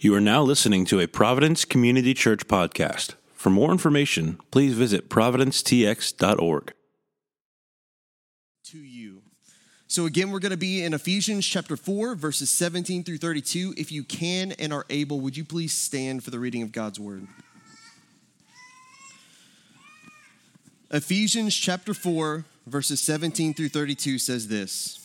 You are now listening to a Providence Community Church podcast. For more information, please visit providencetx.org. To you. So again, we're going to be in Ephesians chapter 4, verses 17 through 32. If you can and are able, would you please stand for the reading of God's word? Ephesians chapter 4, verses 17 through 32 says this.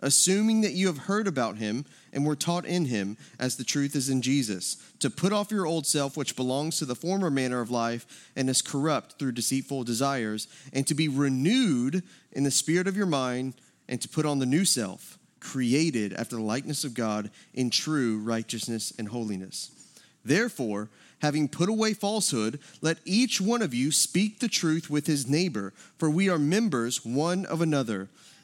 assuming that you have heard about him and were taught in him, as the truth is in Jesus, to put off your old self, which belongs to the former manner of life and is corrupt through deceitful desires, and to be renewed in the spirit of your mind, and to put on the new self, created after the likeness of God in true righteousness and holiness. Therefore, having put away falsehood, let each one of you speak the truth with his neighbor, for we are members one of another.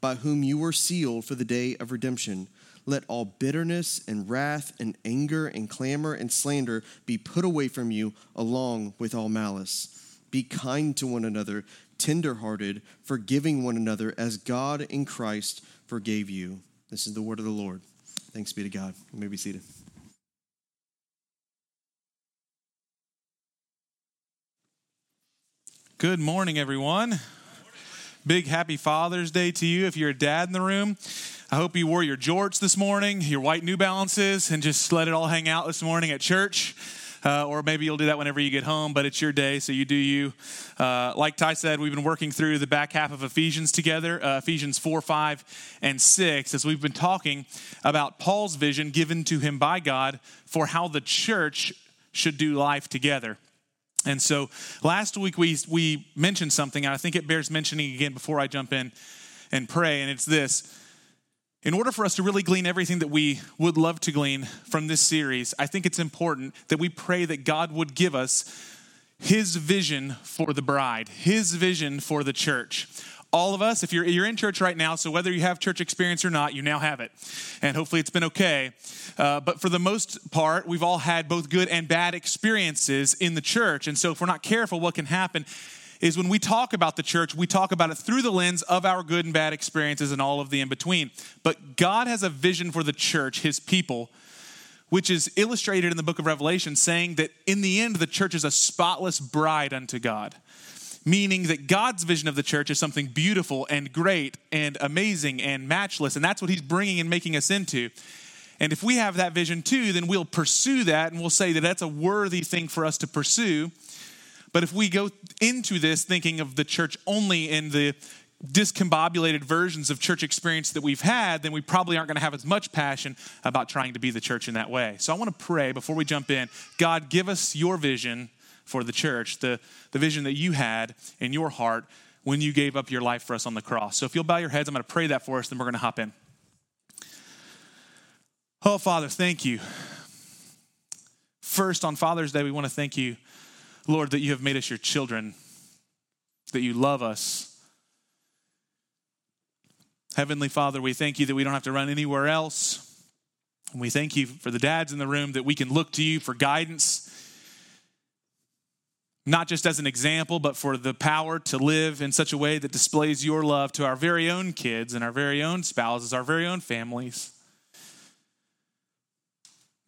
by whom you were sealed for the day of redemption. Let all bitterness and wrath and anger and clamor and slander be put away from you, along with all malice. Be kind to one another, tenderhearted, forgiving one another, as God in Christ forgave you. This is the word of the Lord. Thanks be to God. You may be seated. Good morning, everyone. Big happy Father's Day to you. If you're a dad in the room, I hope you wore your jorts this morning, your white New Balances, and just let it all hang out this morning at church. Or maybe you'll do that whenever you get home, but it's your day, so you do you. Like Ty said, we've been working through the back half of Ephesians together, Ephesians 4, 5, and 6, as we've been talking about Paul's vision given to him by God for how the church should do life together. And so last week we mentioned something, and I think it bears mentioning again before I jump in and pray, and it's this. In order for us to really glean everything that we would love to glean from this series, I think it's important that we pray that God would give us his vision for the bride, his vision for the church. All of us, if you're in church right now, so whether you have church experience or not, you now have it. And hopefully it's been okay. But for the most part, we've all had both good and bad experiences in the church. And so if we're not careful, what can happen is when we talk about the church, we talk about it through the lens of our good and bad experiences and all of the in-between. But God has a vision for the church, his people, which is illustrated in the book of Revelation, saying that in the end, the church is a spotless bride unto God. Meaning that God's vision of the church is something beautiful and great and amazing and matchless, and that's what he's bringing and making us into. And if we have that vision too, then we'll pursue that, and we'll say that that's a worthy thing for us to pursue. But if we go into this thinking of the church only in the discombobulated versions of church experience that we've had, then we probably aren't going to have as much passion about trying to be the church in that way. So I want to pray before we jump in. God, give us your vision for the church, the vision that you had in your heart when you gave up your life for us on the cross. So if you'll bow your heads, I'm going to pray that for us, then we're going to hop in. Oh, Father, thank you. First, on Father's Day, we want to thank you, Lord, that you have made us your children, that you love us. Heavenly Father, we thank you that we don't have to run anywhere else. And we thank you for the dads in the room that we can look to you for guidance, not just as an example, but for the power to live in such a way that displays your love to our very own kids and our very own spouses, our very own families.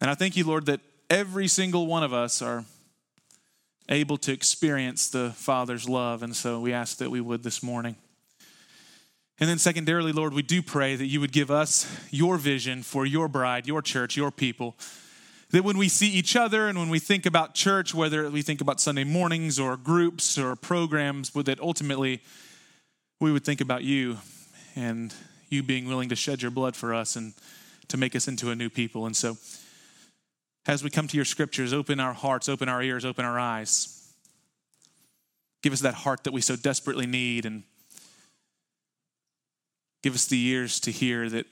And I thank you, Lord, that every single one of us are able to experience the Father's love. And so we ask that we would this morning. And then secondarily, Lord, we do pray that you would give us your vision for your bride, your church, your people, that when we see each other and when we think about church, whether we think about Sunday mornings or groups or programs, that ultimately we would think about you and you being willing to shed your blood for us and to make us into a new people. And so as we come to your scriptures, open our hearts, open our ears, open our eyes. Give us that heart that we so desperately need, and give us the ears to hear that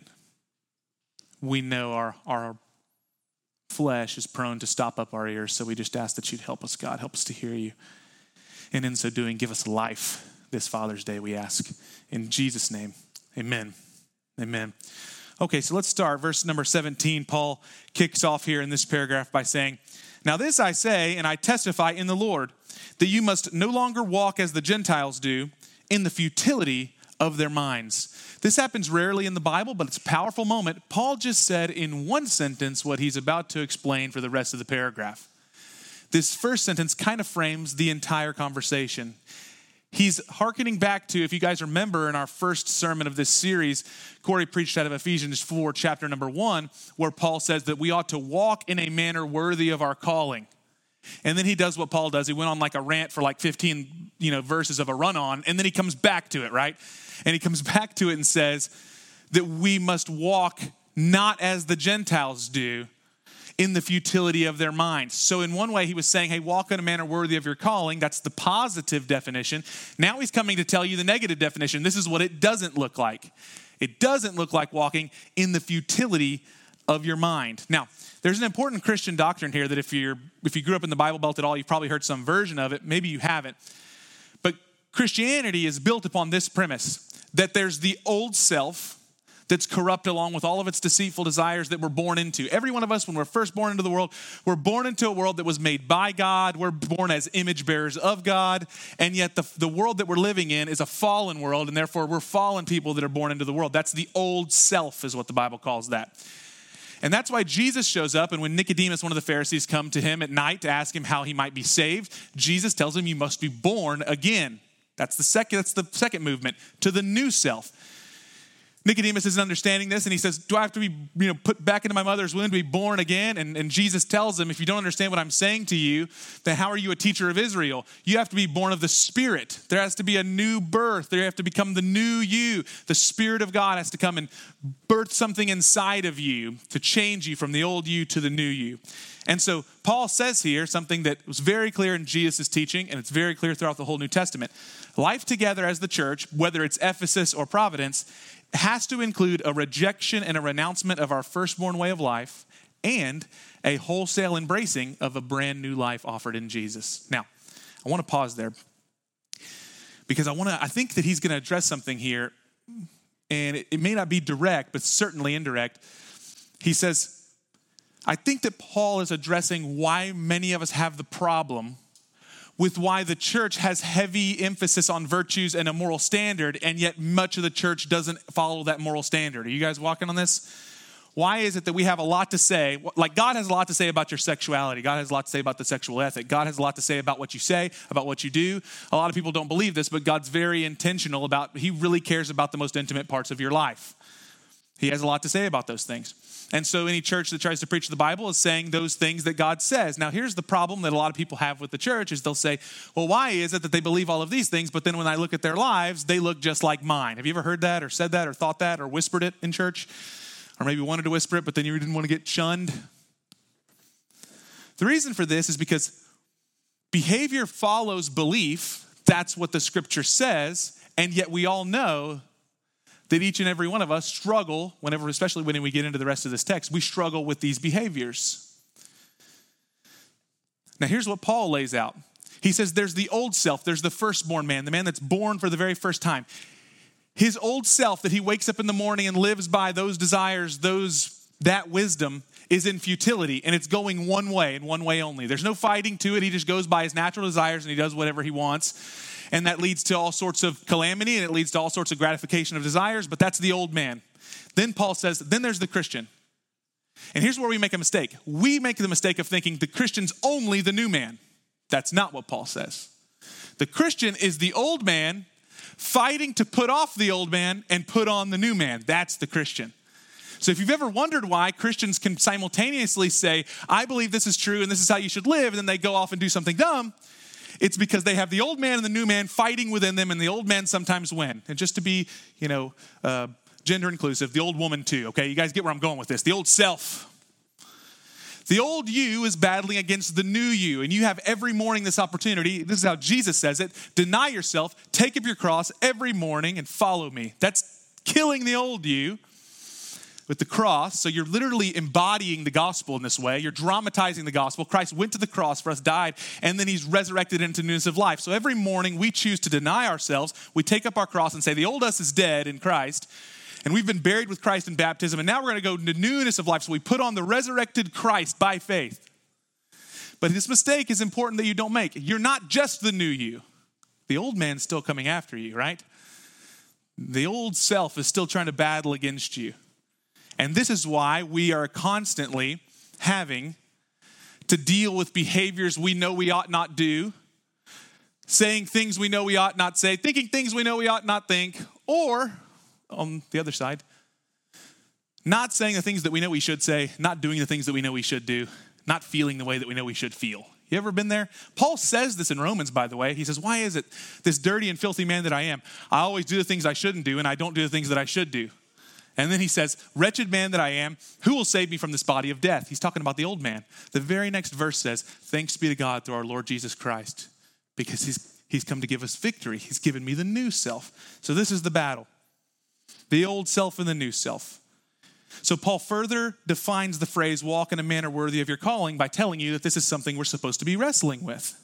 we know our flesh is prone to stop up our ears. So we just ask that you'd help us, God. Help us to hear you. And in so doing, give us life this Father's Day, we ask. In Jesus' name, amen. Amen. Okay, so let's start. Verse number 17, Paul kicks off here in this paragraph by saying, "Now this I say, and I testify in the Lord, that you must no longer walk as the Gentiles do in the futility of their minds." This happens rarely in the Bible, but it's a powerful moment. Paul just said in one sentence what he's about to explain for the rest of the paragraph. This first sentence kind of frames the entire conversation. He's hearkening back to, if you guys remember in our first sermon of this series, Corey preached out of Ephesians 4, chapter number 1, where Paul says that we ought to walk in a manner worthy of our calling. And then he does what Paul does. He went on like a rant for like 15, verses of a run on, and then he comes back to it, right? And he comes back to it and says that we must walk not as the Gentiles do in the futility of their minds. So in one way, he was saying, hey, walk in a manner worthy of your calling. That's the positive definition. Now he's coming to tell you the negative definition. This is what it doesn't look like. It doesn't look like walking in the futility of your mind. Now, there's an important Christian doctrine here that if you grew up in the Bible Belt at all, you've probably heard some version of it. Maybe you haven't. But Christianity is built upon this premise, that there's the old self that's corrupt along with all of its deceitful desires that we're born into. Every one of us, when we're first born into the world, we're born into a world that was made by God. We're born as image bearers of God. And yet the world that we're living in is a fallen world, and therefore we're fallen people that are born into the world. That's the old self, is what the Bible calls that. And that's why Jesus shows up, and when Nicodemus, one of the Pharisees, come to him at night to ask him how he might be saved, Jesus tells him, you must be born again. That's the second movement, to the new self. Nicodemus isn't understanding this, and he says, do I have to be put back into my mother's womb to be born again? And Jesus tells him, if you don't understand what I'm saying to you, then how are you a teacher of Israel? You have to be born of the Spirit. There has to be a new birth. There you have to become the new you. The Spirit of God has to come and birth something inside of you to change you from the old you to the new you. And so Paul says here something that was very clear in Jesus' teaching, and it's very clear throughout the whole New Testament. Life together as the church, whether it's Ephesus or Providence, has to include a rejection and a renouncement of our firstborn way of life and a wholesale embracing of a brand new life offered in Jesus. Now, I want to pause there because I think that he's going to address something here, and it may not be direct, but certainly indirect. He says, I think that Paul is addressing why many of us have the problem with why the church has heavy emphasis on virtues and a moral standard, and yet much of the church doesn't follow that moral standard. Are you guys walking on this? Why is it that we have a lot to say? Like, God has a lot to say about your sexuality. God has a lot to say about the sexual ethic. God has a lot to say about what you say, about what you do. A lot of people don't believe this, but God's very intentional about, he really cares about the most intimate parts of your life. He has a lot to say about those things. And so any church that tries to preach the Bible is saying those things that God says. Now, here's the problem that a lot of people have with the church is they'll say, well, why is it that they believe all of these things, but then when I look at their lives, they look just like mine? Have you ever heard that or said that or thought that or whispered it in church? Or maybe wanted to whisper it, but then you didn't want to get shunned? The reason for this is because behavior follows belief. That's what the scripture says. And yet we all know that each and every one of us struggle, especially when we get into the rest of this text, we struggle with these behaviors. Now, here's what Paul lays out. He says there's the old self. There's the firstborn man, the man that's born for the very first time. His old self that he wakes up in the morning and lives by those desires, that wisdom is in futility, and it's going one way and one way only. There's no fighting to it. He just goes by his natural desires, and he does whatever he wants. And that leads to all sorts of calamity, and it leads to all sorts of gratification of desires, but that's the old man. Then Paul says, then there's the Christian. And here's where we make a mistake. We make the mistake of thinking the Christian's only the new man. That's not what Paul says. The Christian is the old man fighting to put off the old man and put on the new man. That's the Christian. So if you've ever wondered why Christians can simultaneously say, I believe this is true and this is how you should live, and then they go off and do something dumb, It's because they have the old man and the new man fighting within them, and the old man sometimes win. And just to be, gender inclusive, the old woman too, okay? You guys get where I'm going with this. The old self. The old you is battling against the new you, and you have every morning this opportunity. This is how Jesus says it. Deny yourself, take up your cross every morning, and follow me. That's killing the old you with the cross. So you're literally embodying the gospel in this way. You're dramatizing the gospel. Christ went to the cross for us, died, and then he's resurrected into newness of life. So every morning we choose to deny ourselves. We take up our cross and say, the old us is dead in Christ. And we've been buried with Christ in baptism. And now we're going to go into newness of life. So we put on the resurrected Christ by faith. But this mistake is important that you don't make. You're not just the new you. The old man's still coming after you, right? The old self is still trying to battle against you. And this is why we are constantly having to deal with behaviors we know we ought not do, saying things we know we ought not say, thinking things we know we ought not think, or on the other side, not saying the things that we know we should say, not doing the things that we know we should do, not feeling the way that we know we should feel. You ever been there? Paul says this in Romans, by the way. He says, why is it this dirty and filthy man that I am? I always do the things I shouldn't do, and I don't do the things that I should do. And then he says, wretched man that I am, who will save me from this body of death? He's talking about the old man. The very next verse says, thanks be to God through our Lord Jesus Christ, because he's come to give us victory. He's given me the new self. So this is the battle. The old self and the new self. So Paul further defines the phrase, walk in a manner worthy of your calling, by telling you that this is something we're supposed to be wrestling with.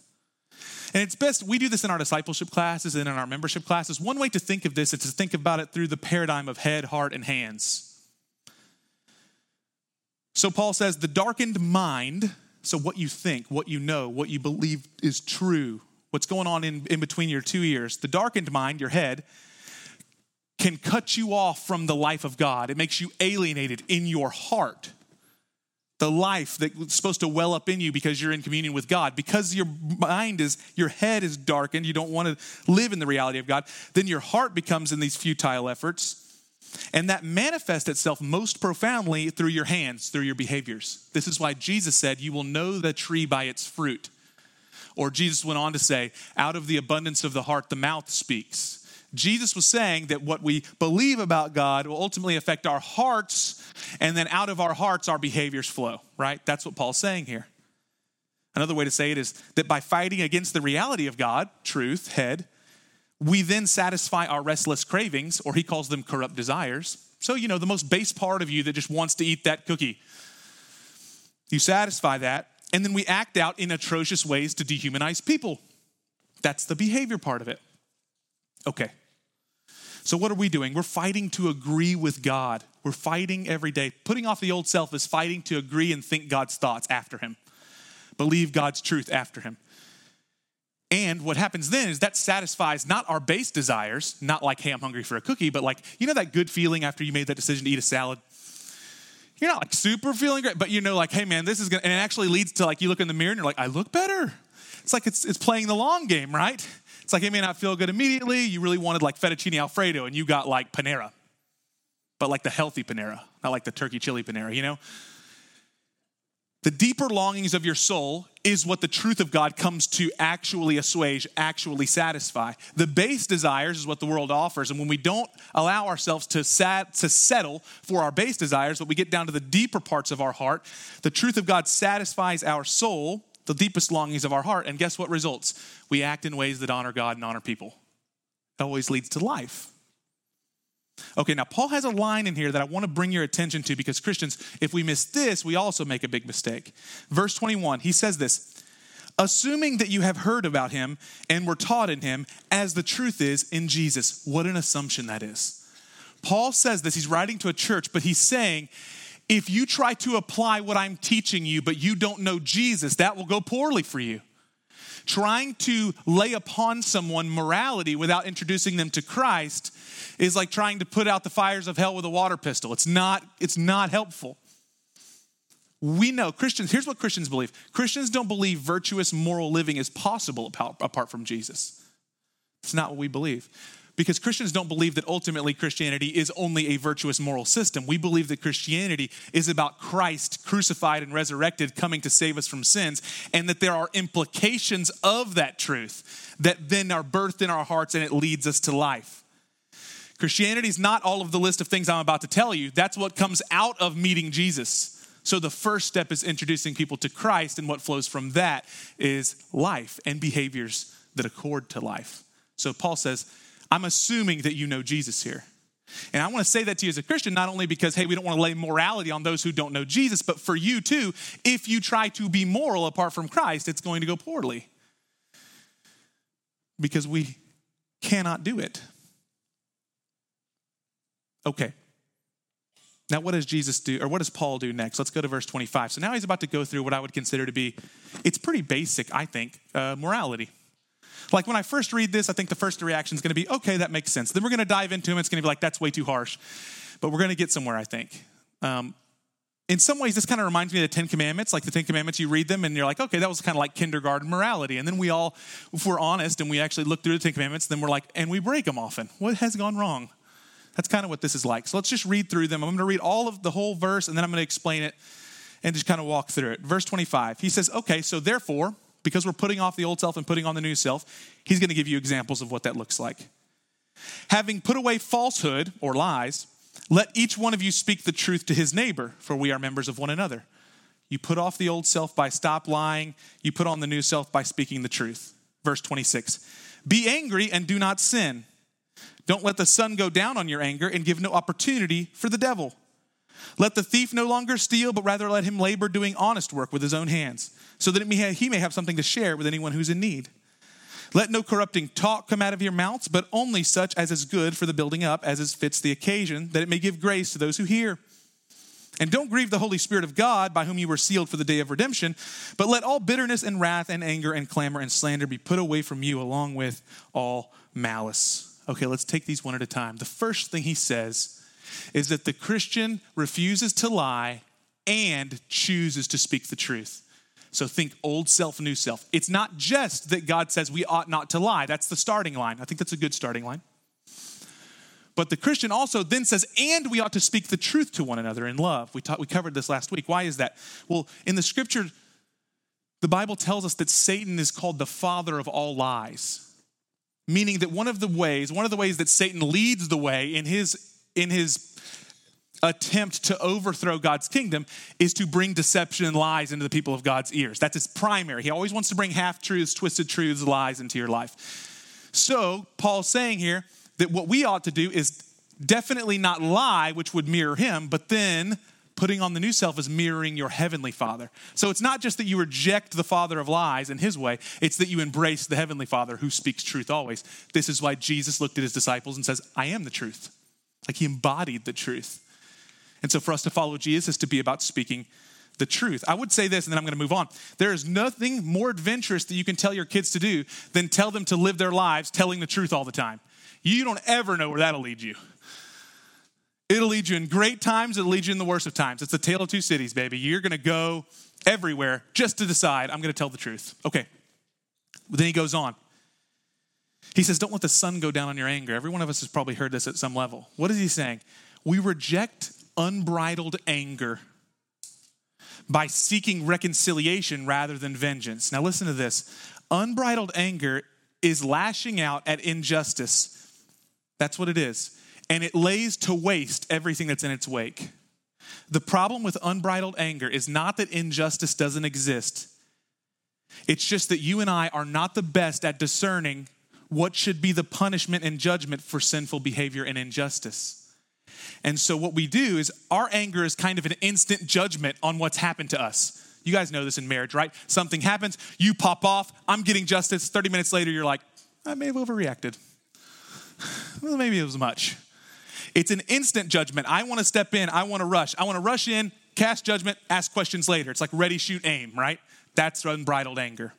And it's best, we do this in our discipleship classes and in our membership classes. One way to think of this is to think about it through the paradigm of head, heart, and hands. So Paul says, the darkened mind, so what you think, what you know, what you believe is true, what's going on in between your two ears, the darkened mind, your head, can cut you off from the life of God. It makes you alienated in your heart. The life that's supposed to well up in you because you're in communion with God. Because your your head is darkened, you don't want to live in the reality of God, then your heart becomes in these futile efforts. And that manifests itself most profoundly through your hands, through your behaviors. This is why Jesus said, you will know the tree by its fruit. Or Jesus went on to say, out of the abundance of the heart, the mouth speaks. Jesus was saying that what we believe about God will ultimately affect our hearts, and then out of our hearts, our behaviors flow, right? That's what Paul's saying here. Another way to say it is that by fighting against the reality of God, truth, head, we then satisfy our restless cravings, or he calls them corrupt desires. So, the most base part of you that just wants to eat that cookie. You satisfy that, and then we act out in atrocious ways to dehumanize people. That's the behavior part of it. Okay. So what are we doing? We're fighting to agree with God. We're fighting every day. Putting off the old self is fighting to agree and think God's thoughts after him. Believe God's truth after him. And what happens then is that satisfies not our base desires, not like, hey, I'm hungry for a cookie, but like, that good feeling after you made that decision to eat a salad? You're not like super feeling great, but like, hey man, this is gonna, and it actually leads to like, you look in the mirror and you're like, I look better. It's like, it's playing the long game, right? It's like it may not feel good immediately. You really wanted like fettuccine Alfredo and you got like Panera, but like the healthy Panera, not like the turkey chili Panera, The deeper longings of your soul is what the truth of God comes to actually assuage, actually satisfy. The base desires is what the world offers. And when we don't allow ourselves to settle for our base desires, but we get down to the deeper parts of our heart, the truth of God satisfies our soul, the deepest longings of our heart, and guess what results? We act in ways that honor God and honor people. It always leads to life. Okay, now Paul has a line in here that I want to bring your attention to, because Christians, if we miss this, we also make a big mistake. Verse 21, he says this, assuming that you have heard about him and were taught in him, as the truth is in Jesus. What an assumption that is. Paul says this, he's writing to a church, but he's saying, if you try to apply what I'm teaching you, but you don't know Jesus, that will go poorly for you. Trying to lay upon someone morality without introducing them to Christ is like trying to put out the fires of hell with a water pistol. It's not helpful. We know Christians, here's what Christians believe. Christians don't believe virtuous moral living is possible apart from Jesus. It's not what we believe. Because Christians don't believe that ultimately Christianity is only a virtuous moral system. We believe that Christianity is about Christ crucified and resurrected coming to save us from sins, and that there are implications of that truth that then are birthed in our hearts and it leads us to life. Christianity is not all of the list of things I'm about to tell you. That's what comes out of meeting Jesus. So the first step is introducing people to Christ, and what flows from that is life and behaviors that accord to life. So Paul says, I'm assuming that you know Jesus here. And I want to say that to you as a Christian, not only because, hey, we don't want to lay morality on those who don't know Jesus, but for you too, if you try to be moral apart from Christ, it's going to go poorly. Because we cannot do it. Okay. Now, what does Jesus do, or what does Paul do next? Let's go to verse 25. So now he's about to go through what I would consider to be, it's pretty basic, I think, morality. Like when I first read this, I think the first reaction is going to be, okay, that makes sense. Then we're going to dive into him. It's going to be like, that's way too harsh. But we're going to get somewhere, I think. In some ways, this kind of reminds me of the Ten Commandments. Like the Ten Commandments, you read them and you're like, okay, that was kind of like kindergarten morality. And then we all, if we're honest and we actually look through the Ten Commandments, then we're like, and we break them often. What has gone wrong? That's kind of what this is like. So let's just read through them. I'm going to read all of the whole verse, and then I'm going to explain it and just kind of walk through it. Verse 25, he says, okay, so therefore, because we're putting off the old self and putting on the new self, he's going to give you examples of what that looks like. Having put away falsehood or lies, let each one of you speak the truth to his neighbor, for we are members of one another. You put off the old self by stop lying. You put on the new self by speaking the truth. Verse 26, be angry and do not sin. Don't let the sun go down on your anger and give no opportunity for the devil. Let the thief no longer steal, but rather let him labor doing honest work with his own hands, so that he may have something to share with anyone who's in need. Let no corrupting talk come out of your mouths, but only such as is good for the building up, as is fits the occasion, that it may give grace to those who hear. And don't grieve the Holy Spirit of God, by whom you were sealed for the day of redemption, but let all bitterness and wrath and anger and clamor and slander be put away from you, along with all malice. Okay, let's take these one at a time. The first thing he says is that the Christian refuses to lie and chooses to speak the truth. So think old self, new self. It's not just that God says we ought not to lie. That's the starting line. I think that's a good starting line. But the Christian also then says, and we ought to speak the truth to one another in love. We covered this last week. Why is that? Well, in the scripture, the Bible tells us that Satan is called the father of all lies. Meaning that one of the ways that Satan leads the way in his attempt to overthrow God's kingdom is to bring deception and lies into the people of God's ears. That's his primary. He always wants to bring half-truths, twisted truths, lies into your life. So Paul's saying here that what we ought to do is definitely not lie, which would mirror him, but then putting on the new self is mirroring your heavenly Father. So it's not just that you reject the father of lies in his way, it's that you embrace the heavenly Father who speaks truth always. This is why Jesus looked at his disciples and says, I am the truth. Like he embodied the truth. And so for us to follow Jesus is to be about speaking the truth. I would say this, and then I'm going to move on. There is nothing more adventurous that you can tell your kids to do than tell them to live their lives telling the truth all the time. You don't ever know where that'll lead you. It'll lead you in great times. It'll lead you in the worst of times. It's the tale of two cities, baby. You're going to go everywhere just to decide, I'm going to tell the truth. Okay. But then he goes on. He says, don't let the sun go down on your anger. Every one of us has probably heard this at some level. What is he saying? We reject unbridled anger by seeking reconciliation rather than vengeance. Now listen to this. Unbridled anger is lashing out at injustice. That's what it is. And it lays to waste everything that's in its wake. The problem with unbridled anger is not that injustice doesn't exist. It's just that you and I are not the best at discerning what should be the punishment and judgment for sinful behavior and injustice. And so what we do is our anger is kind of an instant judgment on what's happened to us. You guys know this in marriage, right? Something happens, you pop off, I'm getting justice. 30 minutes later, you're like, I may have overreacted. Well, maybe it was much. It's an instant judgment. I want to step in. I want to rush. I want to rush in, cast judgment, ask questions later. It's like ready, shoot, aim, right? That's unbridled anger.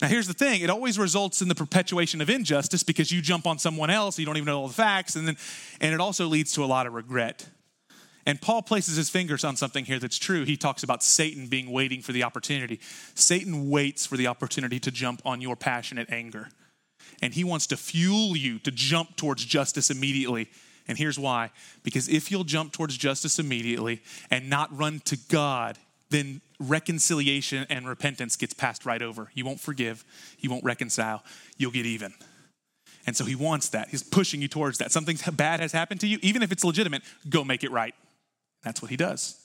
Now, here's the thing. It always results in the perpetuation of injustice because you jump on someone else. You don't even know all the facts. And it also leads to a lot of regret. And Paul places his fingers on something here that's true. He talks about Satan being waiting for the opportunity. Satan waits for the opportunity to jump on your passionate anger. and he wants to fuel you to jump towards justice immediately. And here's why. Because if you'll jump towards justice immediately and not run to God, then reconciliation and repentance gets passed right over. You won't forgive. You won't reconcile. You'll get even. And so he wants that. He's pushing you towards that. Something bad has happened to you. Even if it's legitimate, go make it right. That's what he does.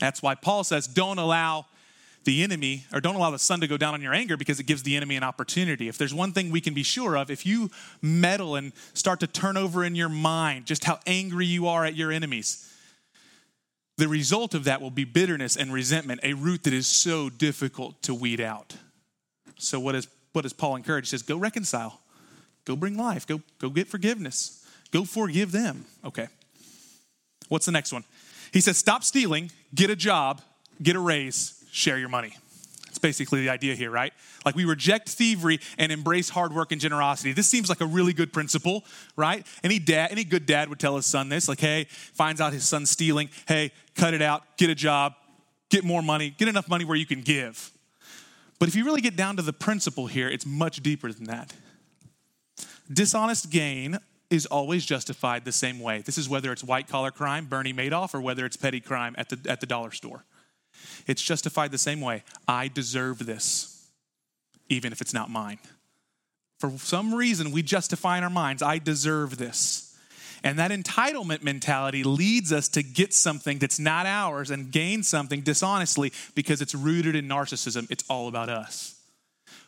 That's why Paul says, don't allow the enemy, or don't allow the sun to go down on your anger, because it gives the enemy an opportunity. If there's one thing we can be sure of, if you meddle and start to turn over in your mind just how angry you are at your enemies, the result of that will be bitterness and resentment, a root that is so difficult to weed out. So what does Paul encourage? He says, go reconcile. Go bring life. Go get forgiveness. Go forgive them. Okay. What's the next one? He says, stop stealing, get a job, get a raise, share your money. That's basically the idea here, right? Like, we reject thievery and embrace hard work and generosity. This seems like a really good principle, right? Any good dad would tell his son this, like, hey, finds out his son's stealing. Hey, cut it out, get a job, get more money, get enough money where you can give. But if you really get down to the principle here, it's much deeper than that. Dishonest gain is always justified the same way. This is whether it's white-collar crime, Bernie Madoff, or whether it's petty crime at the dollar store. It's justified the same way. I deserve this, even if it's not mine. For some reason, we justify in our minds, I deserve this. And that entitlement mentality leads us to get something that's not ours and gain something dishonestly, because it's rooted in narcissism. It's all about us.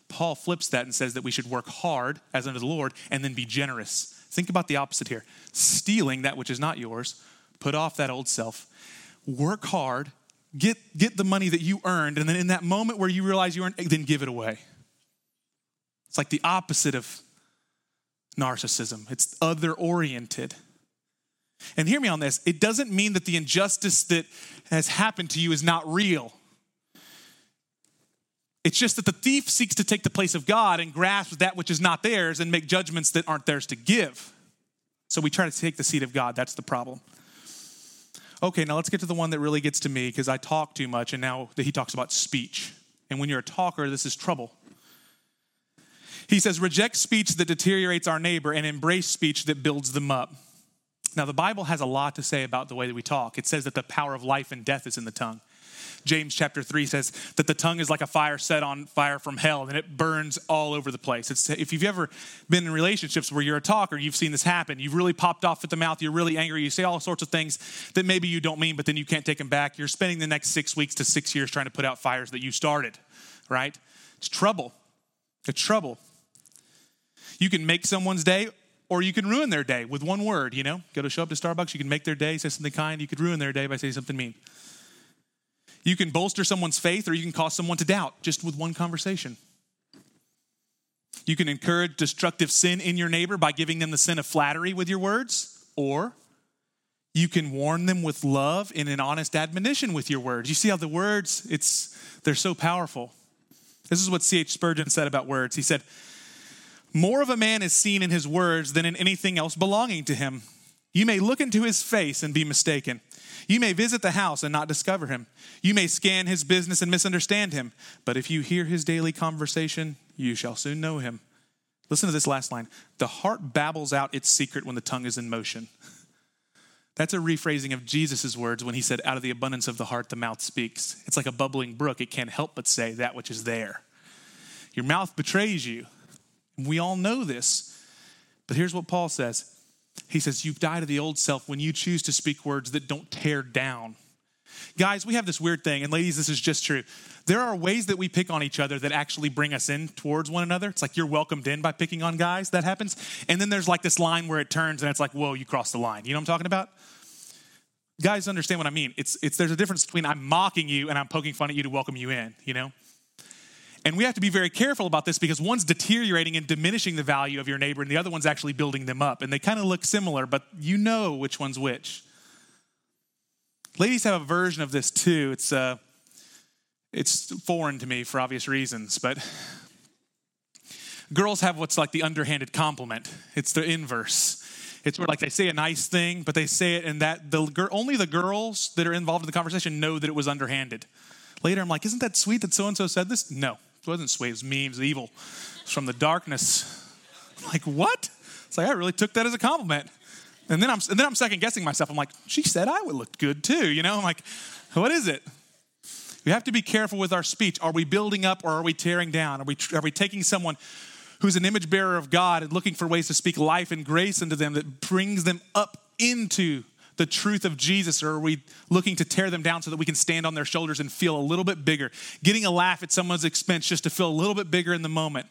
Paul flips that and says that we should work hard as unto the Lord and then be generous. Think about the opposite here. Stealing that which is not yours. Put off that old self. Work hard. Get the money that you earned. And then in that moment where you realize you earned, then give it away. It's like the opposite of narcissism. It's other-oriented. And hear me on this. It doesn't mean that the injustice that has happened to you is not real. It's just that the thief seeks to take the place of God and grasp that which is not theirs and make judgments that aren't theirs to give. So we try to take the seat of God. That's the problem. Okay, now let's get to the one that really gets to me, because I talk too much, and now he talks about speech. And when you're a talker, this is trouble. He says, reject speech that deteriorates our neighbor and embrace speech that builds them up. Now, the Bible has a lot to say about the way that we talk. It says that the power of life and death is in the tongue. James chapter 3 says that the tongue is like a fire set on fire from hell, and it burns all over the place. If you've ever been in relationships where you're a talker, you've seen this happen. You've really popped off at the mouth. You're really angry. You say all sorts of things that maybe you don't mean, but then you can't take them back. You're spending the next 6 weeks to 6 years trying to put out fires that you started, right? It's trouble. It's trouble. You can make someone's day, or you can ruin their day with one word, you know? Show up to Starbucks, you can make their day, say something kind. You could ruin their day by saying something mean. You can bolster someone's faith, or you can cause someone to doubt just with one conversation. You can encourage destructive sin in your neighbor by giving them the sin of flattery with your words, or you can warn them with love in an honest admonition with your words. You see how the words, they're so powerful. This is what C.H. Spurgeon said about words. He said, more of a man is seen in his words than in anything else belonging to him. You may look into his face and be mistaken. You may visit the house and not discover him. You may scan his business and misunderstand him. But if you hear his daily conversation, you shall soon know him. Listen to this last line. The heart babbles out its secret when the tongue is in motion. That's a rephrasing of Jesus' words when he said, out of the abundance of the heart, the mouth speaks. It's like a bubbling brook. It can't help but say that which is there. Your mouth betrays you. We all know this. But here's what Paul says. He says, you've died to the old self when you choose to speak words that don't tear down. Guys, we have this weird thing, and ladies, this is just true. There are ways that we pick on each other that actually bring us in towards one another. It's like you're welcomed in by picking on guys. That happens. And then there's like this line where it turns, and it's like, whoa, you crossed the line. You know what I'm talking about? Guys understand what I mean. There's a difference between I'm mocking you and I'm poking fun at you to welcome you in, you know? And we have to be very careful about this, because one's deteriorating and diminishing the value of your neighbor, and the other one's actually building them up. And they kind of look similar, but you know which one's which. Ladies have a version of this too. It's foreign to me for obvious reasons, but girls have what's like the underhanded compliment. It's the inverse. It's where like they say a nice thing, but they say it, and that only the girls that are involved in the conversation know that it was underhanded. Later, I'm like, isn't that sweet that so-and-so said this? No. It wasn't sway, it was mean, it was evil. It was from the darkness. I'm like, what? It's like, I really took that as a compliment. And then I'm second guessing myself. I'm like, she said I would look good too, you know? I'm like, what is it? We have to be careful with our speech. Are we building up or are we tearing down? Are we taking someone who's an image bearer of God and looking for ways to speak life and grace into them that brings them up into the truth of Jesus, or are we looking to tear them down so that we can stand on their shoulders and feel a little bit bigger? Getting a laugh at someone's expense just to feel a little bit bigger in the moment.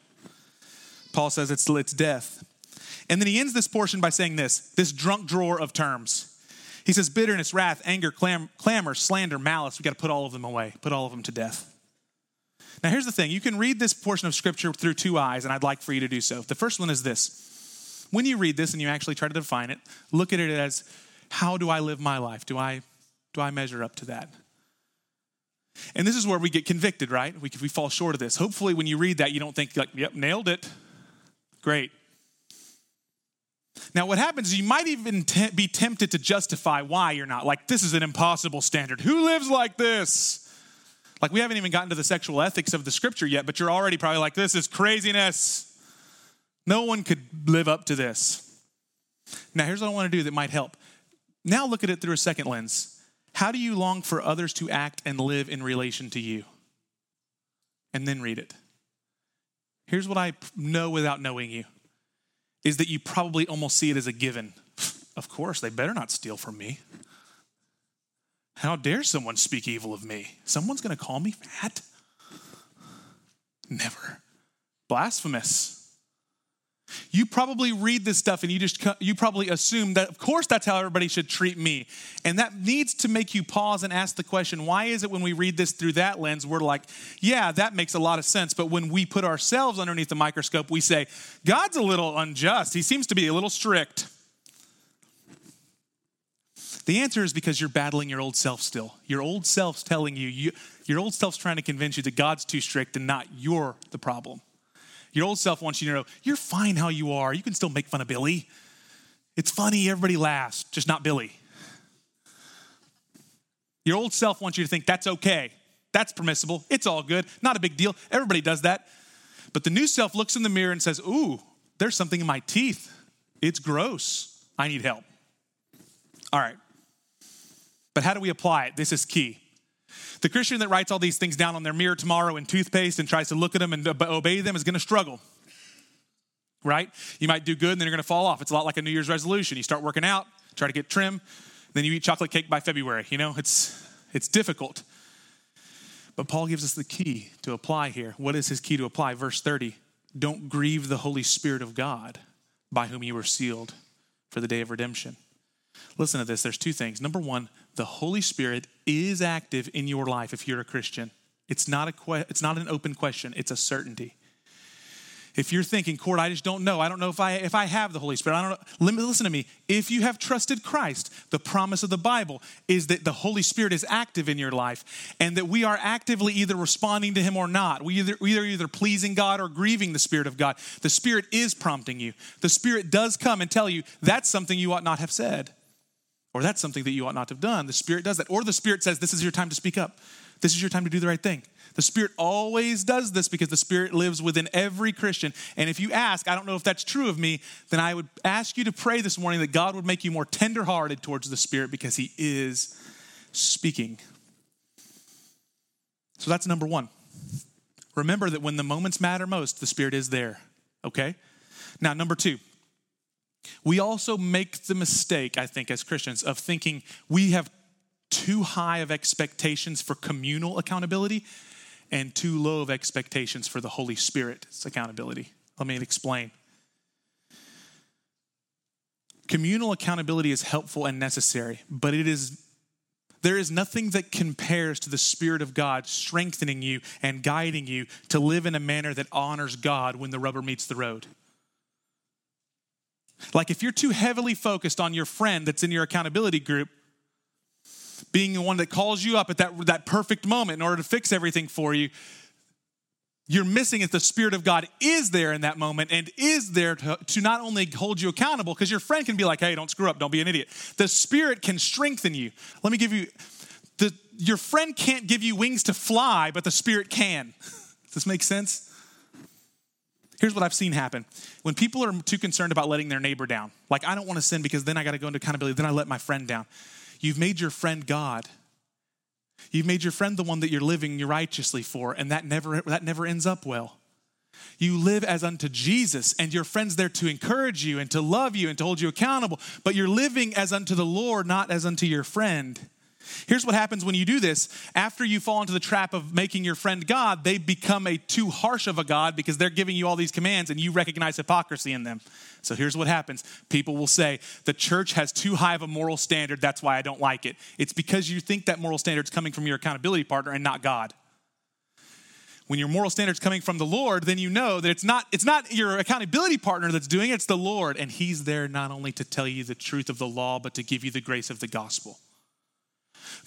Paul says it's death. And then he ends this portion by saying this drunk drawer of terms. He says bitterness, wrath, anger, clamor, slander, malice. We got to put all of them away, put all of them to death. Now here's the thing. You can read this portion of scripture through two eyes, and I'd like for you to do so. The first one is this. When you read this and you actually try to define it, look at it as, how do I live my life? Do I measure up to that? And this is where we get convicted, right? We fall short of this. Hopefully when you read that, you don't think like, yep, nailed it. Great. Now what happens is you might even be tempted to justify why you're not. Like, this is an impossible standard. Who lives like this? Like, we haven't even gotten to the sexual ethics of the scripture yet, but you're already probably like, this is craziness. No one could live up to this. Now here's what I want to do that might help. Now look at it through a second lens. How do you long for others to act and live in relation to you? And then read it. Here's what I know without knowing you, is that you probably almost see it as a given. Of course, they better not steal from me. How dare someone speak evil of me? Someone's going to call me fat? Never. Blasphemous. You probably read this stuff and you probably assume that, of course, that's how everybody should treat me. And that needs to make you pause and ask the question, why is it when we read this through that lens, we're like, yeah, that makes a lot of sense. But when we put ourselves underneath the microscope, we say, God's a little unjust. He seems to be a little strict. The answer is because you're battling your old self still. Your old self's telling you, your old self's trying to convince you that God's too strict and not you're the problem. Your old self wants you to know, you're fine how you are. You can still make fun of Billy. It's funny, everybody laughs, just not Billy. Your old self wants you to think that's okay. That's permissible. It's all good. Not a big deal. Everybody does that. But the new self looks in the mirror and says, ooh, there's something in my teeth. It's gross. I need help. All right. But how do we apply it? This is key. The Christian that writes all these things down on their mirror tomorrow in toothpaste and tries to look at them and obey them is going to struggle, right? You might do good and then you're going to fall off. It's a lot like a New Year's resolution. You start working out, try to get trim, then you eat chocolate cake by February. You know, it's difficult. But Paul gives us the key to apply here. What is his key to apply? Verse 30, don't grieve the Holy Spirit of God by whom you were sealed for the day of redemption. Listen to this. There's two things. Number one, the Holy Spirit is active in your life if you're a Christian. It's not an open question. It's a certainty. If you're thinking, Court, I just don't know. I don't know if I have the Holy Spirit. I don't know. Listen to me. If you have trusted Christ, the promise of the Bible is that the Holy Spirit is active in your life and that we are actively either responding to him or not. We are either pleasing God or grieving the Spirit of God. The Spirit is prompting you. The Spirit does come and tell you that's something you ought not have said. Or that's something that you ought not to have done. The Spirit does that. Or the Spirit says, this is your time to speak up. This is your time to do the right thing. The Spirit always does this because the Spirit lives within every Christian. And if you ask, I don't know if that's true of me, then I would ask you to pray this morning that God would make you more tenderhearted towards the Spirit because he is speaking. So that's number one. Remember that when the moments matter most, the Spirit is there. Okay? Now, number two. We also make the mistake, I think, as Christians, of thinking we have too high of expectations for communal accountability and too low of expectations for the Holy Spirit's accountability. Let me explain. Communal accountability is helpful and necessary, but there is nothing that compares to the Spirit of God strengthening you and guiding you to live in a manner that honors God when the rubber meets the road. Like, if you're too heavily focused on your friend that's in your accountability group, being the one that calls you up at that perfect moment in order to fix everything for you, you're missing that the Spirit of God is there in that moment and is there to not only hold you accountable, because your friend can be like, hey, don't screw up, don't be an idiot. The Spirit can strengthen you. Let me give you, your friend can't give you wings to fly, but the Spirit can. This make sense? Here's what I've seen happen. When people are too concerned about letting their neighbor down, like I don't want to sin because then I got to go into accountability, then I let my friend down. You've made your friend God. You've made your friend the one that you're living righteously for, and that never ends up well. You live as unto Jesus, and your friend's there to encourage you and to love you and to hold you accountable, but you're living as unto the Lord, not as unto your friend. Here's what happens when you do this. After you fall into the trap of making your friend God, they become a too harsh of a God because they're giving you all these commands and you recognize hypocrisy in them. So here's what happens. People will say, the church has too high of a moral standard. That's why I don't like it. It's because you think that moral standard's coming from your accountability partner and not God. When your moral standard's coming from the Lord, then you know that it's not your accountability partner that's doing it, it's the Lord. And he's there not only to tell you the truth of the law, but to give you the grace of the gospel.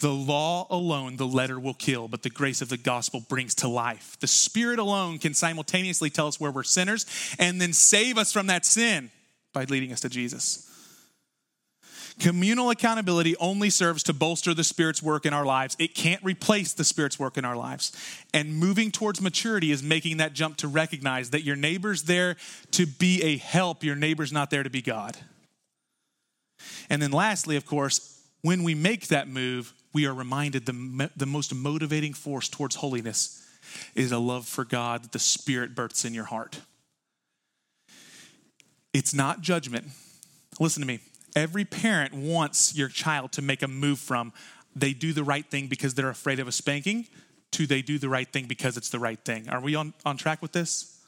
The law alone, the letter will kill, but the grace of the gospel brings to life. The Spirit alone can simultaneously tell us where we're sinners and then save us from that sin by leading us to Jesus. Communal accountability only serves to bolster the Spirit's work in our lives. It can't replace the Spirit's work in our lives. And moving towards maturity is making that jump to recognize that your neighbor's there to be a help. Your neighbor's not there to be God. And then lastly, of course, when we make that move, we are reminded the most motivating force towards holiness is a love for God that the Spirit births in your heart. It's not judgment. Listen to me. Every parent wants your child to make a move from they do the right thing because they're afraid of a spanking to they do the right thing because it's the right thing. Are we on track with this?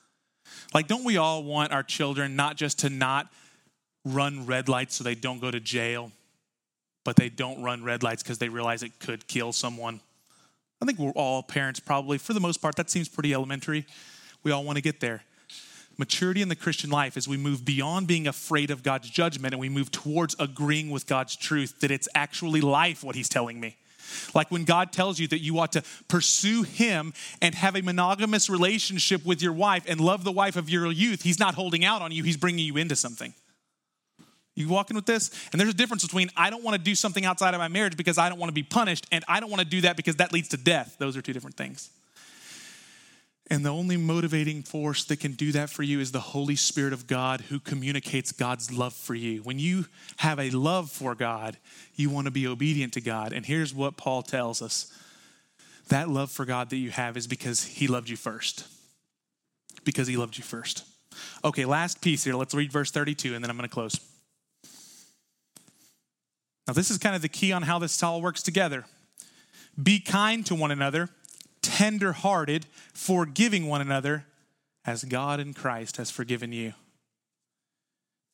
Like, don't we all want our children not just to not run red lights so they don't go to jail, but they don't run red lights because they realize it could kill someone? I think we're all parents probably. For the most part, that seems pretty elementary. We all want to get there. Maturity in the Christian life is we move beyond being afraid of God's judgment and we move towards agreeing with God's truth that it's actually life what he's telling me. Like when God tells you that you ought to pursue him and have a monogamous relationship with your wife and love the wife of your youth, he's not holding out on you, he's bringing you into something. You walking with this? And there's a difference between I don't want to do something outside of my marriage because I don't want to be punished, and I don't want to do that because that leads to death. Those are two different things. And the only motivating force that can do that for you is the Holy Spirit of God who communicates God's love for you. When you have a love for God, you want to be obedient to God. And here's what Paul tells us. That love for God that you have is because he loved you first. Because he loved you first. Okay, last piece here. Let's read verse 32 and then I'm going to close. Now, this is kind of the key on how this all works together. Be kind to one another, tender-hearted, forgiving one another, as God in Christ has forgiven you.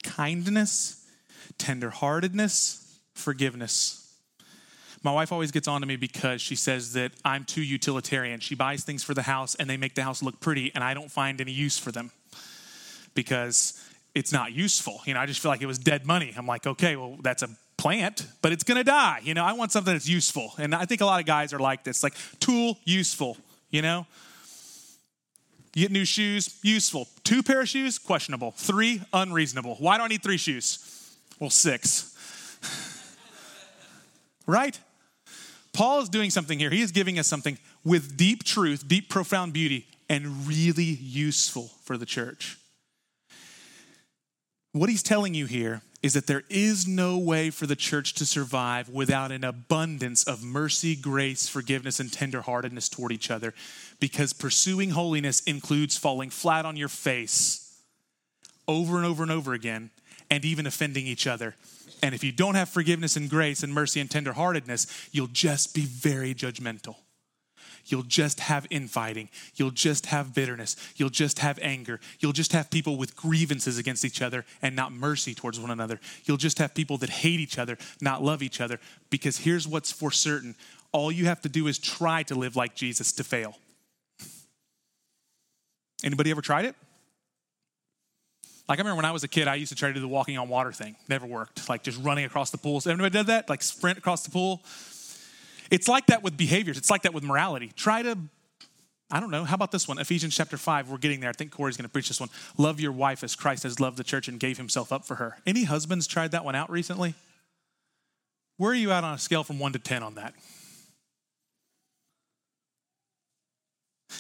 Kindness, tender-heartedness, forgiveness. My wife always gets on to me because she says that I'm too utilitarian. She buys things for the house, and they make the house look pretty, and I don't find any use for them because it's not useful. You know, I just feel like it was dead money. I'm like, okay, well, that's a plant, but it's going to die. You know, I want something that's useful. And I think a lot of guys are like this, like tool, useful, you know. You get new shoes, useful. 2 pair of shoes, questionable. 3, unreasonable. Why do I need 3 shoes? Well, 6. Right? Paul is doing something here. He is giving us something with deep truth, deep, profound beauty, and really useful for the church. What he's telling you here is that there is no way for the church to survive without an abundance of mercy, grace, forgiveness, and tenderheartedness toward each other, because pursuing holiness includes falling flat on your face over and over and over again and even offending each other. And if you don't have forgiveness and grace and mercy and tenderheartedness, you'll just be very judgmental. You'll just have infighting. You'll just have bitterness. You'll just have anger. You'll just have people with grievances against each other and not mercy towards one another. You'll just have people that hate each other, not love each other. Because here's what's for certain. All you have to do is try to live like Jesus to fail. Anybody ever tried it? Like I remember when I was a kid, I used to try to do the walking on water thing. Never worked. Like just running across the pool. So everybody did that? Like sprint across the pool? It's like that with behaviors. It's like that with morality. Try to, I don't know, how about this one? Ephesians chapter 5, we're getting there. I think Corey's going to preach this one. Love your wife as Christ has loved the church and gave himself up for her. Any husbands tried that one out recently? Where are you at on a scale from 1 to 10 on that?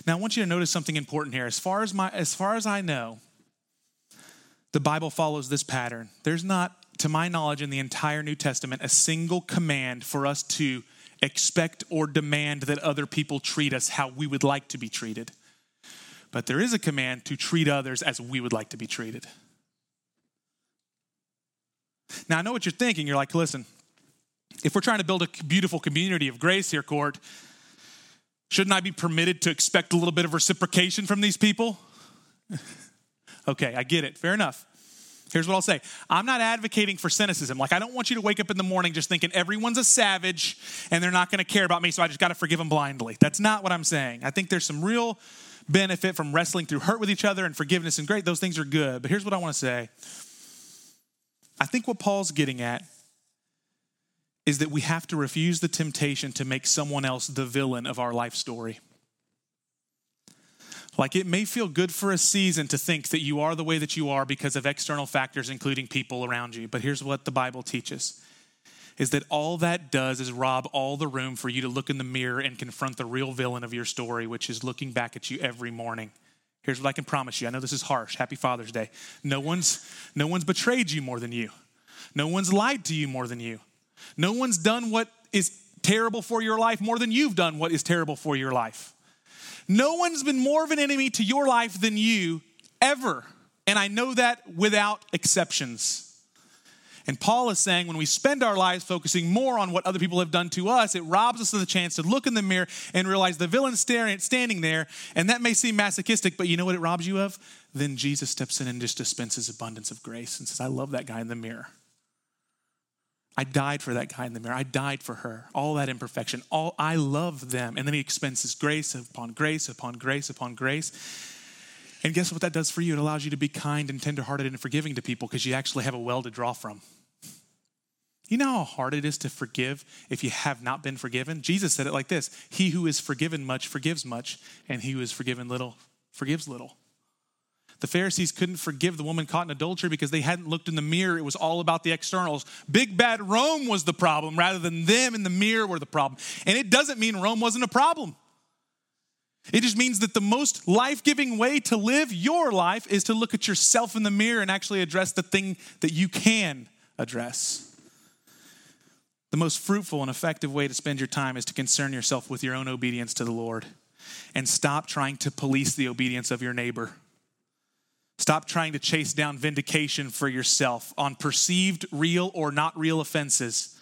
Now, I want you to notice something important here. As far as I know, the Bible follows this pattern. There's not, to my knowledge, in the entire New Testament, a single command for us to expect or demand that other people treat us how we would like to be treated. But there is a command to treat others as we would like to be treated. Now, I know what you're thinking. You're like, listen, if we're trying to build a beautiful community of grace here, Court, shouldn't I be permitted to expect a little bit of reciprocation from these people? Okay, I get it. Fair enough. Here's what I'll say. I'm not advocating for cynicism. Like, I don't want you to wake up in the morning just thinking everyone's a savage and they're not going to care about me, so I just got to forgive them blindly. That's not what I'm saying. I think there's some real benefit from wrestling through hurt with each other and forgiveness and great. Those things are good. But here's what I want to say. I think what Paul's getting at is that we have to refuse the temptation to make someone else the villain of our life story. Like, it may feel good for a season to think that you are the way that you are because of external factors, including people around you. But here's what the Bible teaches, is that all that does is rob all the room for you to look in the mirror and confront the real villain of your story, which is looking back at you every morning. Here's what I can promise you. I know this is harsh. Happy Father's Day. No one's betrayed you more than you. No one's lied to you more than you. No one's done what is terrible for your life more than you've done what is terrible for your life. No one's been more of an enemy to your life than you ever. And I know that without exceptions. And Paul is saying when we spend our lives focusing more on what other people have done to us, it robs us of the chance to look in the mirror and realize the villain's standing there. And that may seem masochistic, but you know what it robs you of? Then Jesus steps in and just dispenses abundance of grace and says, I love that guy in the mirror. I died for that guy in the mirror. I died for her. All that imperfection. I love them. And then he expenses grace upon grace upon grace upon grace. And guess what that does for you? It allows you to be kind and tenderhearted and forgiving to people because you actually have a well to draw from. You know how hard it is to forgive if you have not been forgiven? Jesus said it like this. He who is forgiven much forgives much, and he who is forgiven little forgives little. The Pharisees couldn't forgive the woman caught in adultery because they hadn't looked in the mirror. It was all about the externals. Big bad Rome was the problem rather than them in the mirror were the problem. And it doesn't mean Rome wasn't a problem. It just means that the most life-giving way to live your life is to look at yourself in the mirror and actually address the thing that you can address. The most fruitful and effective way to spend your time is to concern yourself with your own obedience to the Lord and stop trying to police the obedience of your neighbor. Stop trying to chase down vindication for yourself on perceived real or not real offenses.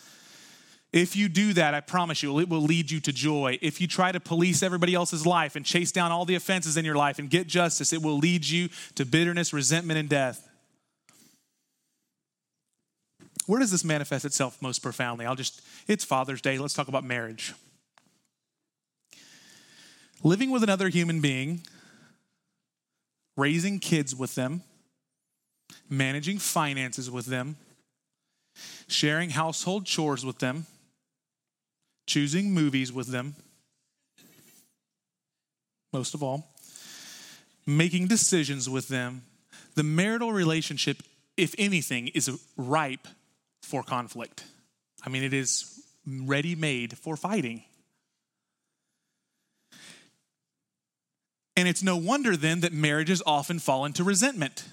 If you do that, I promise you, it will lead you to joy. If you try to police everybody else's life and chase down all the offenses in your life and get justice, it will lead you to bitterness, resentment, and death. Where does this manifest itself most profoundly? It's Father's Day. Let's talk about marriage. Living with another human being, raising kids with them, managing finances with them, sharing household chores with them, choosing movies with them, most of all, making decisions with them. The marital relationship, if anything, is ripe for conflict. I mean, it is ready-made for fighting. And it's no wonder then that marriages often fall into resentment.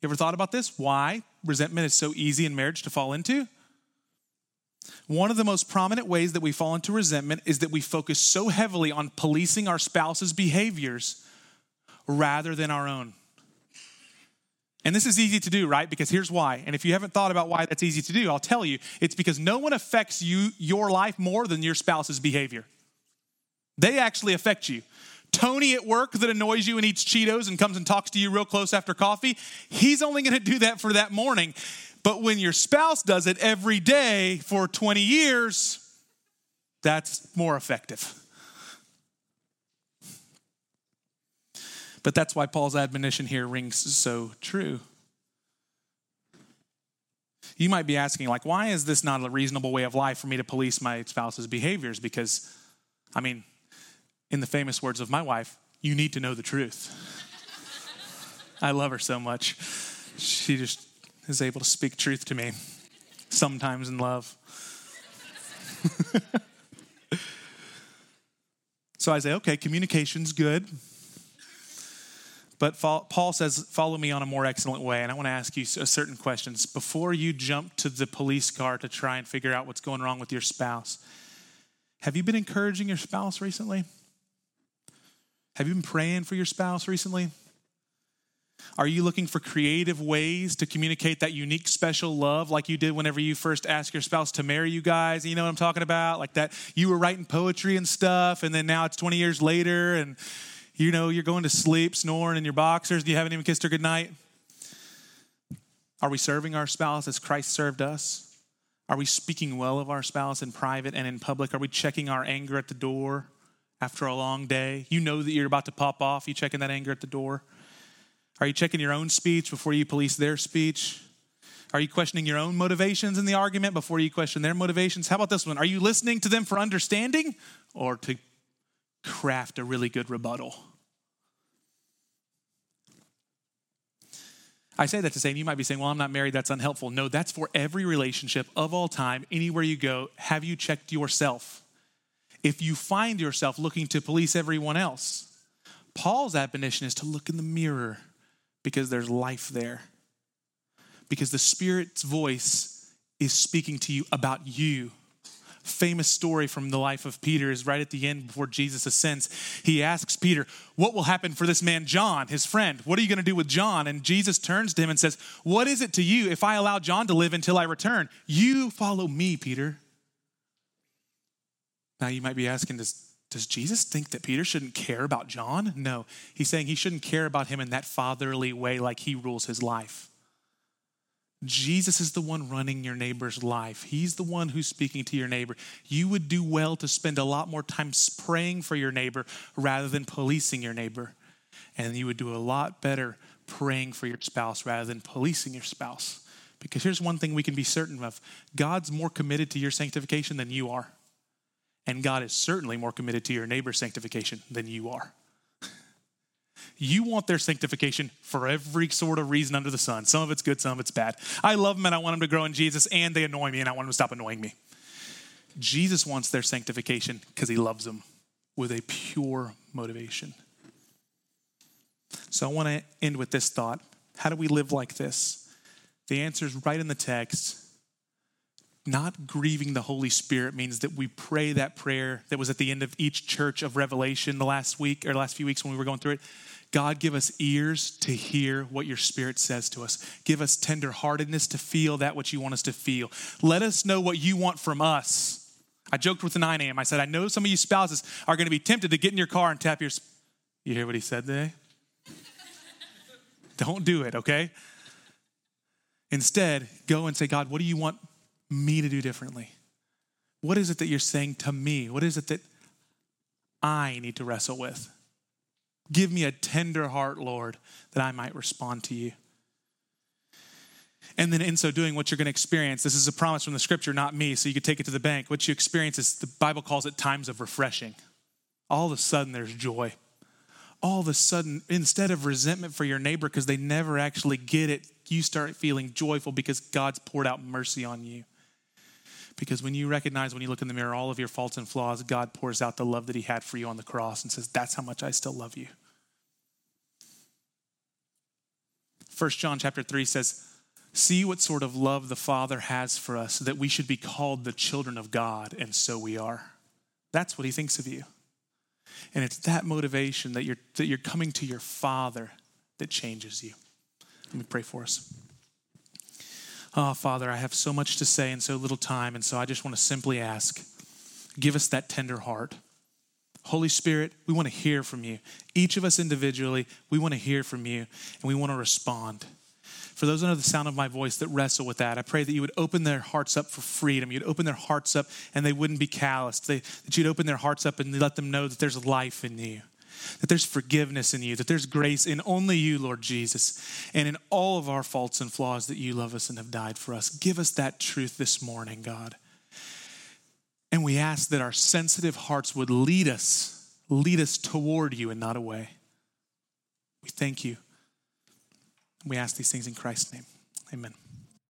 You ever thought about this? Why resentment is so easy in marriage to fall into? One of the most prominent ways that we fall into resentment is that we focus so heavily on policing our spouse's behaviors rather than our own. And this is easy to do, right? Because here's why. And if you haven't thought about why that's easy to do, I'll tell you. It's because no one affects you, your life more than your spouse's behavior. They actually affect you. Tony at work that annoys you and eats Cheetos and comes and talks to you real close after coffee, he's only going to do that for that morning. But when your spouse does it every day for 20 years, that's more effective. But that's why Paul's admonition here rings so true. You might be asking, like, why is this not a reasonable way of life for me to police my spouse's behaviors? Because, I mean, in the famous words of my wife, you need to know the truth. I love her so much. She just is able to speak truth to me, sometimes in love. So I say, okay, communication's good. But Paul says, follow me on a more excellent way. And I want to ask you certain questions. Before you jump to the police car to try and figure out what's going wrong with your spouse, have you been encouraging your spouse recently? Have you been praying for your spouse recently? Are you looking for creative ways to communicate that unique, special love like you did whenever you first asked your spouse to marry you guys? You know what I'm talking about? Like that you were writing poetry and stuff, and then now it's 20 years later, and you know you're going to sleep, snoring in your boxers, and you haven't even kissed her goodnight. Are we serving our spouse as Christ served us? Are we speaking well of our spouse in private and in public? Are we checking our anger at the door after a long day? You know that you're about to pop off. You checking that anger at the door? Are you checking your own speech before you police their speech? Are you questioning your own motivations in the argument before you question their motivations? How about this one? Are you listening to them for understanding or to craft a really good rebuttal? I say that to say, and you might be saying, well, I'm not married, that's unhelpful. No, that's for every relationship of all time, anywhere you go. Have you checked yourself? If you find yourself looking to police everyone else, Paul's admonition is to look in the mirror, because there's life there. Because the Spirit's voice is speaking to you about you. Famous story from the life of Peter is right at the end before Jesus ascends. He asks Peter, what will happen for this man John, his friend? What are you going to do with John? And Jesus turns to him and says, what is it to you if I allow John to live until I return? You follow me, Peter. Now you might be asking this, does Jesus think that Peter shouldn't care about John? No, he's saying he shouldn't care about him in that fatherly way like he rules his life. Jesus is the one running your neighbor's life. He's the one who's speaking to your neighbor. You would do well to spend a lot more time praying for your neighbor rather than policing your neighbor. And you would do a lot better praying for your spouse rather than policing your spouse. Because here's one thing we can be certain of. God's more committed to your sanctification than you are. And God is certainly more committed to your neighbor's sanctification than you are. You want their sanctification for every sort of reason under the sun. Some of it's good, some of it's bad. I love them and I want them to grow in Jesus, and they annoy me and I want them to stop annoying me. Jesus wants their sanctification because he loves them with a pure motivation. So I want to end with this thought. How do we live like this? The answer is right in the text. Not grieving the Holy Spirit means that we pray that prayer that was at the end of each church of Revelation the last week or last few weeks when we were going through it. God, give us ears to hear what your Spirit says to us. Give us tenderheartedness to feel that what you want us to feel. Let us know what you want from us. I joked with the 9 a.m. I said, I know some of you spouses are going to be tempted to get in your car and tap your... You hear what he said today? Don't do it, okay? Instead, go and say, God, what do you want me to do differently? What is it that you're saying to me? What is it that I need to wrestle with? Give me a tender heart, Lord, that I might respond to you. And then in so doing, what you're going to experience, this is a promise from the scripture, not me, so you could take it to the bank. What you experience is, the Bible calls it times of refreshing. All of a sudden, there's joy. All of a sudden, instead of resentment for your neighbor because they never actually get it, you start feeling joyful because God's poured out mercy on you. Because when you recognize, when you look in the mirror, all of your faults and flaws, God pours out the love that he had for you on the cross and says, that's how much I still love you. 1 John chapter 3 says, see what sort of love the Father has for us, that we should be called the children of God, and so we are. That's what he thinks of you. And it's that motivation that you're coming to your Father that changes you. Let me pray for us. Oh, Father, I have so much to say in so little time, and so I just want to simply ask, give us that tender heart. Holy Spirit, we want to hear from you. Each of us individually, we want to hear from you, and we want to respond. For those under the sound of my voice that wrestle with that, I pray that you would open their hearts up for freedom. You'd open their hearts up, and they wouldn't be calloused. That you'd open their hearts up and let them know that there's life in you, that there's forgiveness in you, that there's grace in only you, Lord Jesus, and in all of our faults and flaws that you love us and have died for us. Give us that truth this morning, God. And we ask that our sensitive hearts would lead us toward you and not away. We thank you. We ask these things in Christ's name. Amen.